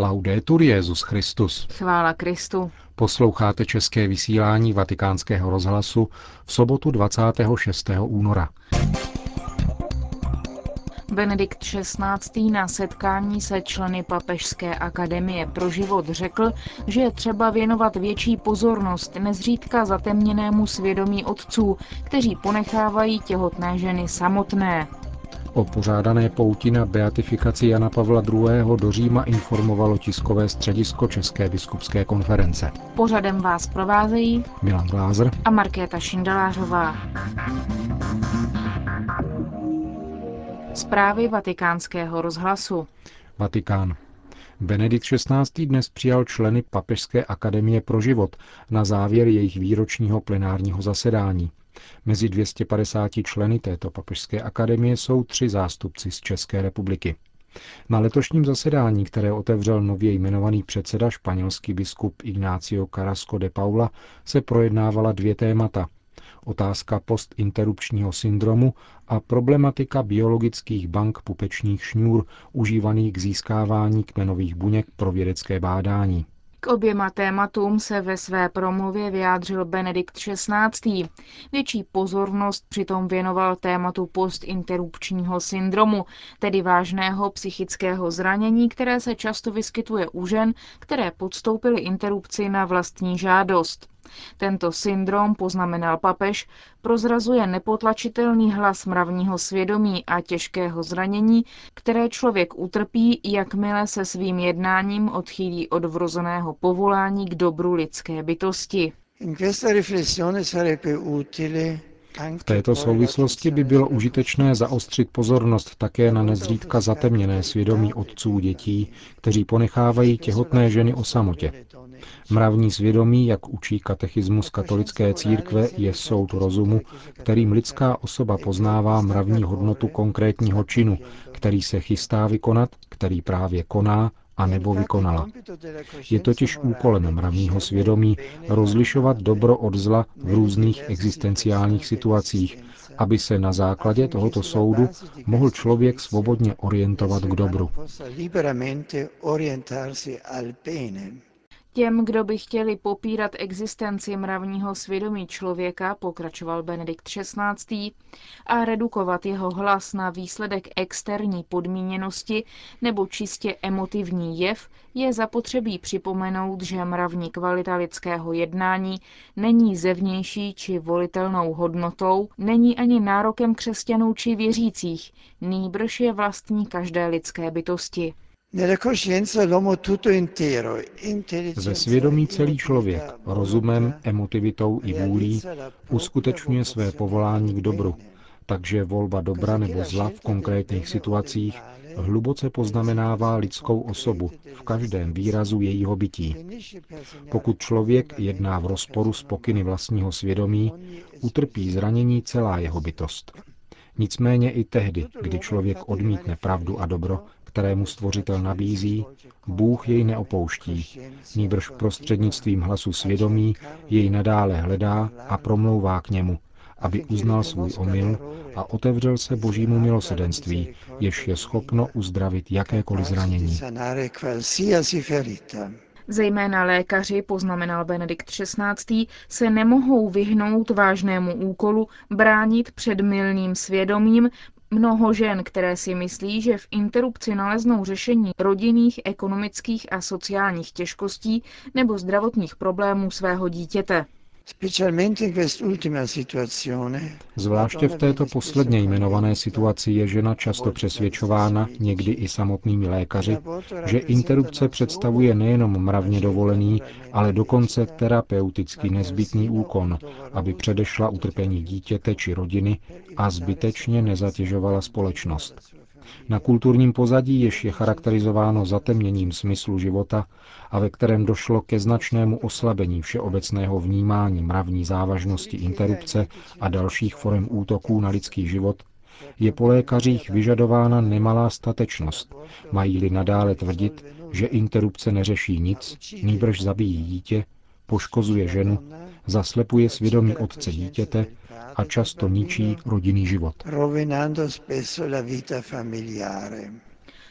Laudetur Jesus Christus. Chvála Kristu. Posloucháte české vysílání Vatikánského rozhlasu v sobotu 26. února. Benedikt XVI. Na setkání se členy Papežské akademie pro život řekl, že je třeba věnovat větší pozornost nezřídka zatemněnému svědomí otců, kteří ponechávají těhotné ženy samotné. O pořádané pouti na beatifikaci Jana Pavla II. Do Říma informovalo tiskové středisko České biskupské konference. Pořadem vás provázejí Milan Glázer a Markéta Šindelářová. Zprávy Vatikánského rozhlasu. Vatikán. Benedikt XVI. Dnes přijal členy Papežské akademie pro život na závěr jejich výročního plenárního zasedání. Mezi 250 členy této papežské akademie jsou 3 zástupci z České republiky. Na letošním zasedání, které otevřel nově jmenovaný předseda španělský biskup Ignacio Carrasco de Paula, se projednávala 2 témata. Otázka postinterupčního syndromu a problematika biologických bank pupečních šňůr, užívaných k získávání kmenových buněk pro vědecké bádání. K oběma tématům se ve své promluvě vyjádřil Benedikt XVI. Větší pozornost přitom věnoval tématu postinterupčního syndromu, tedy vážného psychického zranění, které se často vyskytuje u žen, které podstoupily interrupci na vlastní žádost. Tento syndrom, poznamenal papež, prozrazuje nepotlačitelný hlas mravního svědomí a těžkého zranění, které člověk utrpí, jakmile se svým jednáním odchýlí od vrozeného povolání k dobru lidské bytosti. V této souvislosti by bylo užitečné zaostřit pozornost také na nezřídka zatemněné svědomí otců dětí, kteří ponechávají těhotné ženy o samotě. Mravní svědomí, jak učí katechismus katolické církve, je soud rozumu, kterým lidská osoba poznává mravní hodnotu konkrétního činu, který se chystá vykonat, který právě koná, a nebo vykonala. Je totiž úkolem mravního svědomí rozlišovat dobro od zla v různých existenciálních situacích, aby se na základě tohoto soudu mohl člověk svobodně orientovat k dobru. Těm, kdo by chtěli popírat existenci mravního svědomí člověka, pokračoval Benedikt XVI., a redukovat jeho hlas na výsledek externí podmíněnosti nebo čistě emotivní jev, je zapotřebí připomenout, že mravní kvalita lidského jednání není zevnější či volitelnou hodnotou, není ani nárokem křesťanů či věřících, nýbrž je vlastní každé lidské bytosti. Ze svědomí celý člověk, rozumem, emotivitou i vůlí, uskutečňuje své povolání k dobru, takže volba dobra nebo zla v konkrétních situacích hluboce poznamenává lidskou osobu v každém výrazu jejího bytí. Pokud člověk jedná v rozporu s pokyny vlastního svědomí, utrpí zranění celá jeho bytost. Nicméně i tehdy, kdy člověk odmítne pravdu a dobro, kterému stvořitel nabízí, Bůh jej neopouští, nýbrž prostřednictvím hlasu svědomí jej nadále hledá a promlouvá k němu, aby uznal svůj omyl a otevřel se božímu milosrdenství, jež je schopno uzdravit jakékoliv zranění. Zejména lékaři, poznamenal Benedikt XVI., se nemohou vyhnout vážnému úkolu bránit před mylným svědomím mnoho žen, které si myslí, že v interrupci naleznou řešení rodinných, ekonomických a sociálních těžkostí nebo zdravotních problémů svého dítěte. Zvláště v této posledně jmenované situaci je žena často přesvědčována, někdy i samotnými lékaři, že interrupce představuje nejenom mravně dovolený, ale dokonce terapeuticky nezbytný úkon, aby předešla utrpení dítěte či rodiny a zbytečně nezatěžovala společnost. Na kulturním pozadí, jež je charakterizováno zatemněním smyslu života a ve kterém došlo ke značnému oslabení všeobecného vnímání mravní závažnosti interrupce a dalších forem útoků na lidský život, je po lékařích vyžadována nemalá statečnost, mají-li nadále tvrdit, že interrupce neřeší nic, nýbrž zabíjí dítě, poškozuje ženu, zaslepuje svědomí otce dítěte a často ničí rodinný život.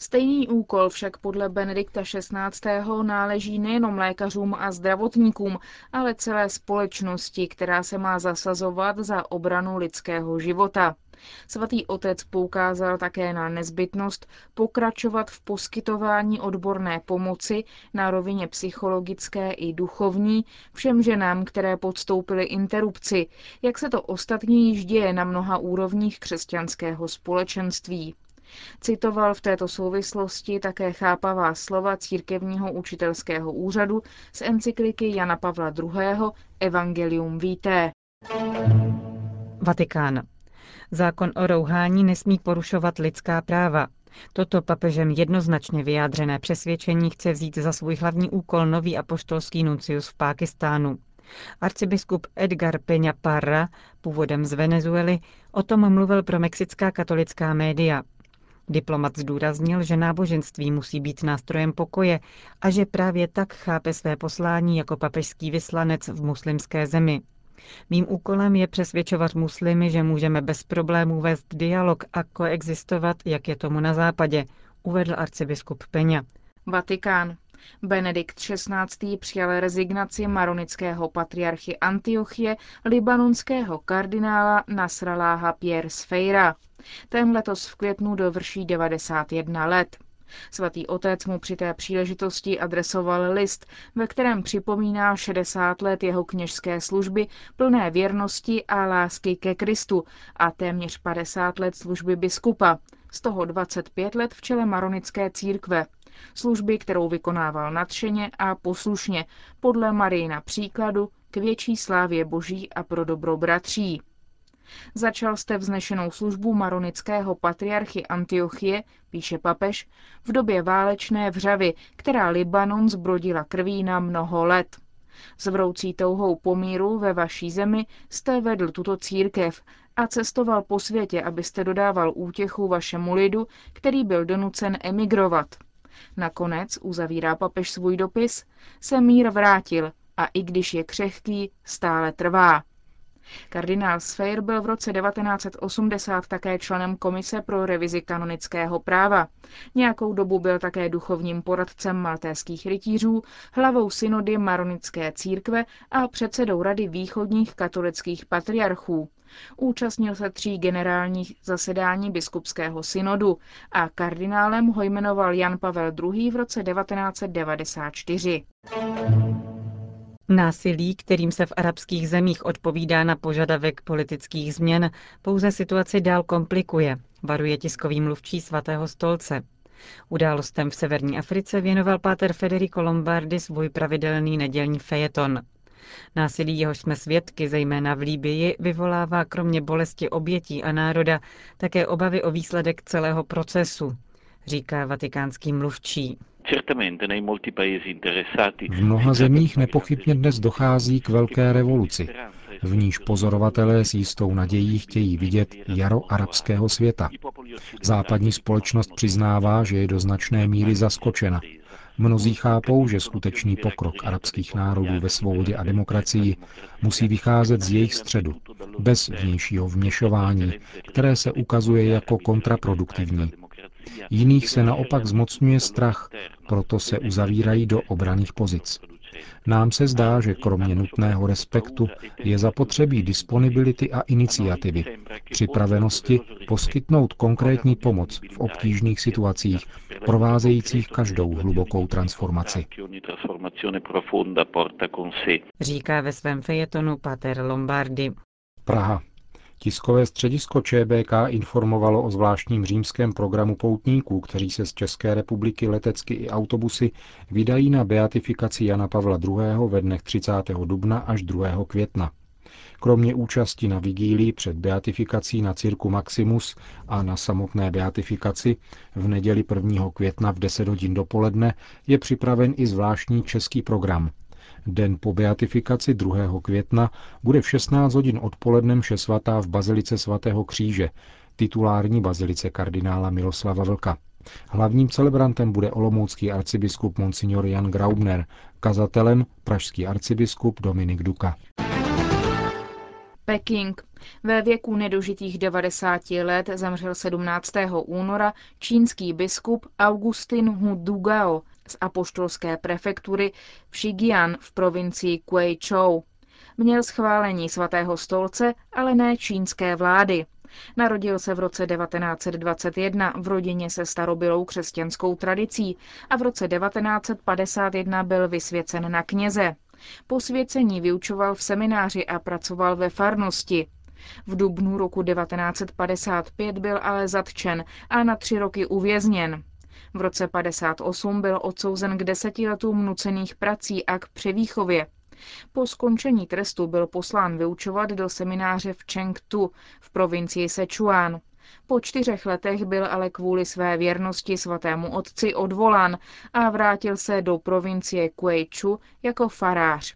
Stejný úkol však podle Benedikta XVI. Náleží nejenom lékařům a zdravotníkům, ale celé společnosti, která se má zasazovat za obranu lidského života. Svatý otec poukázal také na nezbytnost pokračovat v poskytování odborné pomoci na rovině psychologické i duchovní všem ženám, které podstoupily interrupci, jak se to ostatně již děje na mnoha úrovních křesťanského společenství. Citoval v této souvislosti také chápavá slova církevního učitelského úřadu z encykliky Jana Pavla II. Evangelium Vitae. Vatikán. Zákon o rouhání nesmí porušovat lidská práva. Toto papežem jednoznačně vyjádřené přesvědčení chce vzít za svůj hlavní úkol nový apoštolský nuncius v Pákistánu. Arcibiskup Edgar Peña Parra, původem z Venezuely, o tom mluvil pro mexická katolická média. Diplomat zdůraznil, že náboženství musí být nástrojem pokoje a že právě tak chápe své poslání jako papežský vyslanec v muslimské zemi. Mým úkolem je přesvědčovat muslimy, že můžeme bez problémů vést dialog a koexistovat, jak je tomu na západě, uvedl arcibiskup Peña. Vatikán. Benedikt XVI. Přijal rezignaci maronického patriarchy Antiochie libanonského kardinála Nasráláha Pierre Sfeira. Ten letos v květnu dovrší 91 let. Svatý otec mu při té příležitosti adresoval list, ve kterém připomíná 60 let jeho kněžské služby plné věrnosti a lásky ke Kristu a téměř 50 let služby biskupa, z toho 25 let v čele maronické církve. Služby, kterou vykonával nadšeně a poslušně, podle Marijina příkladu, k větší slávě Boží a pro dobro bratří. Začal jste vznešenou službu maronického patriarchy Antiochie, píše papež, v době válečné vřavy, která Libanon zbrodila krví na mnoho let. S vroucí touhou po míru ve vaší zemi jste vedl tuto církev a cestoval po světě, abyste dodával útěchu vašemu lidu, který byl donucen emigrovat. Nakonec, uzavírá papež svůj dopis, se mír vrátil a i když je křehký, stále trvá. Kardinál Sfeir byl v roce 1980 také členem Komise pro revizi kanonického práva. Nějakou dobu byl také duchovním poradcem maltéských rytířů, hlavou synody maronické církve a předsedou Rady východních katolických patriarchů. Účastnil se 3 generálních zasedání biskupského synodu a kardinálem ho jmenoval Jan Pavel II. v roce 1994. Násilí, kterým se v arabských zemích odpovídá na požadavek politických změn, pouze situaci dál komplikuje, varuje tiskový mluvčí Svatého stolce. Událostem v severní Africe věnoval páter Federico Lombardi svůj pravidelný nedělní fejeton. Násilí, jehož jsme svědky, zejména v Libyi, vyvolává kromě bolesti obětí a národa také obavy o výsledek celého procesu, říká vatikánský mluvčí. V mnoha zemích nepochybně dnes dochází k velké revoluci, v níž pozorovatelé s jistou nadějí chtějí vidět jaro arabského světa. Západní společnost přiznává, že je do značné míry zaskočena. Mnozí chápou, že skutečný pokrok arabských národů ve svobodě a demokracii musí vycházet z jejich středu, bez vnějšího vměšování, které se ukazuje jako kontraproduktivní. Jiných se naopak zmocňuje strach, proto se uzavírají do obranných pozic. Nám se zdá, že kromě nutného respektu je zapotřebí disponibility a iniciativy, připravenosti poskytnout konkrétní pomoc v obtížných situacích, provázejících každou hlubokou transformaci. Říká ve svém fejetonu páter Lombardi. Praha. Tiskové středisko ČBK informovalo o zvláštním římském programu poutníků, kteří se z České republiky letecky i autobusy vydají na beatifikaci Jana Pavla II. Ve dnech 30. dubna až 2. května. Kromě účasti na vigílii před beatifikací na Cirku Maximus a na samotné beatifikaci v neděli 1. května v 10 hodin dopoledne je připraven i zvláštní český program. Den po beatifikaci 2. května bude v 16 hodin odpoledne mše svatá v Bazilice svatého Kříže, titulární bazilice kardinála Miloslava Vlka. Hlavním celebrantem bude olomoucký arcibiskup monsignor Jan Graubner, kazatelem pražský arcibiskup Dominik Duka. Peking. Ve věku nedožitých 90 let zemřel 17. února čínský biskup Augustin Hu Dugao z apoštolské prefektury v Šigian v provincii Guizhou. Měl schválení Svatého stolce, ale ne čínské vlády. Narodil se v roce 1921 v rodině se starobylou křesťanskou tradicí a v roce 1951 byl vysvěcen na kněze. Po svěcení vyučoval v semináři a pracoval ve farnosti. V dubnu roku 1955 byl ale zatčen a na 3 roky uvězněn. V roce 1958 byl odsouzen k 10 letům nucených prací a k převýchově. Po skončení trestu byl poslán vyučovat do semináře v Chengtu v provincii Sichuan. Po 4 letech byl ale kvůli své věrnosti svatému otci odvolán a vrátil se do provincie Guizhou jako farář.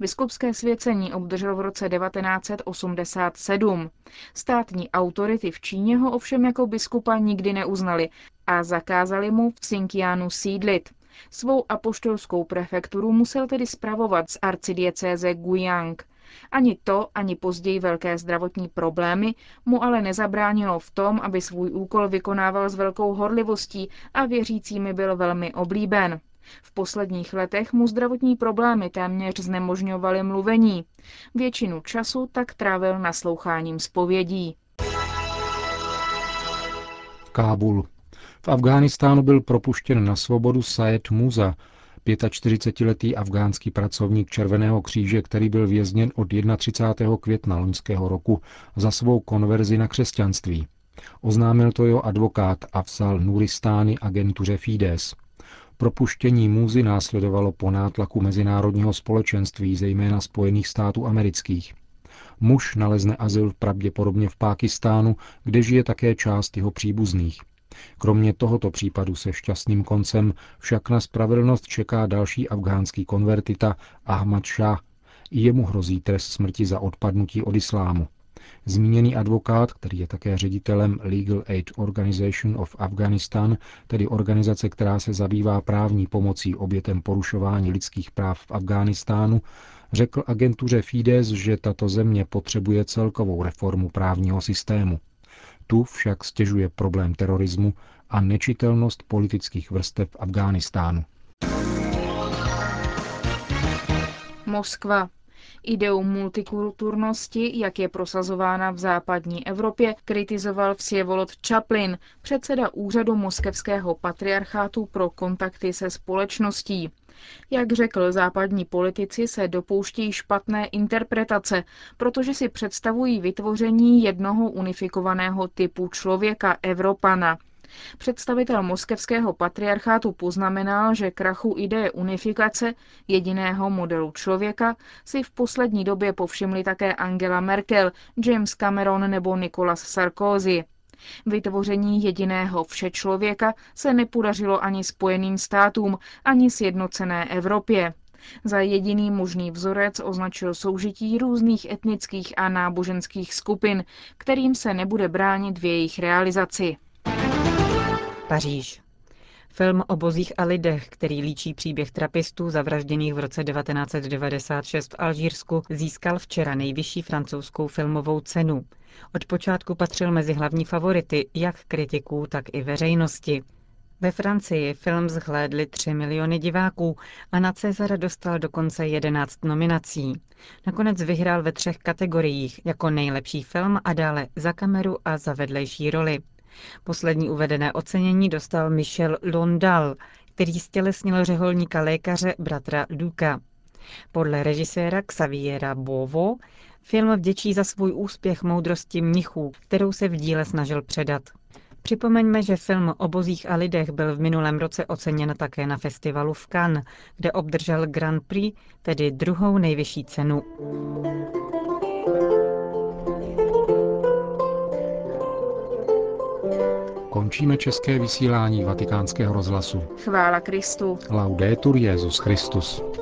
Biskupské svěcení obdržel v roce 1987. Státní autority v Číně ho ovšem jako biskupa nikdy neuznali a zakázali mu v Hsinkianu sídlit. Svou apoštolskou prefekturu musel tedy spravovat z arcidiecéze Guiyang. Ani to, ani později velké zdravotní problémy mu ale nezabránilo v tom, aby svůj úkol vykonával s velkou horlivostí a věřícími byl velmi oblíben. V posledních letech mu zdravotní problémy téměř znemožňovaly mluvení. Většinu času tak trávil nasloucháním zpovědí. Kábul. V Afghánistánu byl propuštěn na svobodu Sayed Múza, 45-letý afgánský pracovník Červeného kříže, který byl vězněn od 31. května loňského roku za svou konverzi na křesťanství. Oznámil to jeho advokát Afsal Nuristány agentuře Fides. Propuštění Múzy následovalo po nátlaku mezinárodního společenství, zejména Spojených států amerických. Muž nalezne azyl pravděpodobně v Pákistánu, kde žije také část jeho příbuzných. Kromě tohoto případu se šťastným koncem však na spravedlnost čeká další afghánský konvertita Ahmad Shah. I jemu hrozí trest smrti za odpadnutí od islámu. Zmíněný advokát, který je také ředitelem Legal Aid Organization of Afghanistan, tedy organizace, která se zabývá právní pomocí obětem porušování lidských práv v Afghánistánu, řekl agentuře Fides, že tato země potřebuje celkovou reformu právního systému. Tu však stěžuje problém terorismu a nečitelnost politických vrstev Afghánistánu. Moskva. Ideu multikulturnosti, jak je prosazována v západní Evropě, kritizoval Vsevolod Čaplin, předseda úřadu moskevského patriarchátu pro kontakty se společností. Jak řekl, západní politici se dopouštějí špatné interpretace, protože si představují vytvoření jednoho unifikovaného typu člověka, Evropana. Představitel moskevského patriarchátu poznamenal, že krachu ideje unifikace jediného modelu člověka si v poslední době povšimli také Angela Merkel, James Cameron nebo Nicolas Sarkozy. Vytvoření jediného všečlověka se nepodařilo ani Spojeným státům, ani sjednocené Evropě. Za jediný možný vzorec označil soužití různých etnických a náboženských skupin, kterým se nebude bránit v jejich realizaci. Paříž. Film o bozích a lidech, který líčí příběh trapistů zavražděných v roce 1996 v Alžírsku, získal včera nejvyšší francouzskou filmovou cenu. Od počátku patřil mezi hlavní favority jak kritiků, tak i veřejnosti. Ve Francii film zhlédli 3 miliony diváků a na Césara dostal dokonce 11 nominací. Nakonec vyhrál ve 3 kategoriích, jako nejlepší film a dále za kameru a za vedlejší roli. Poslední uvedené ocenění dostal Michel Londal, který stělesnil řeholníka lékaře bratra Duka. Podle režiséra Xaviera Bovo film vděčí za svůj úspěch moudrosti mnichů, kterou se v díle snažil předat. Připomeňme, že film o bozích a lidech byl v minulém roce oceněn také na festivalu v Cannes, kde obdržel Grand Prix, tedy 2. nejvyšší cenu. Končíme české vysílání Vatikánského rozhlasu. Chvála Kristu. Laudetur Jesus Christus.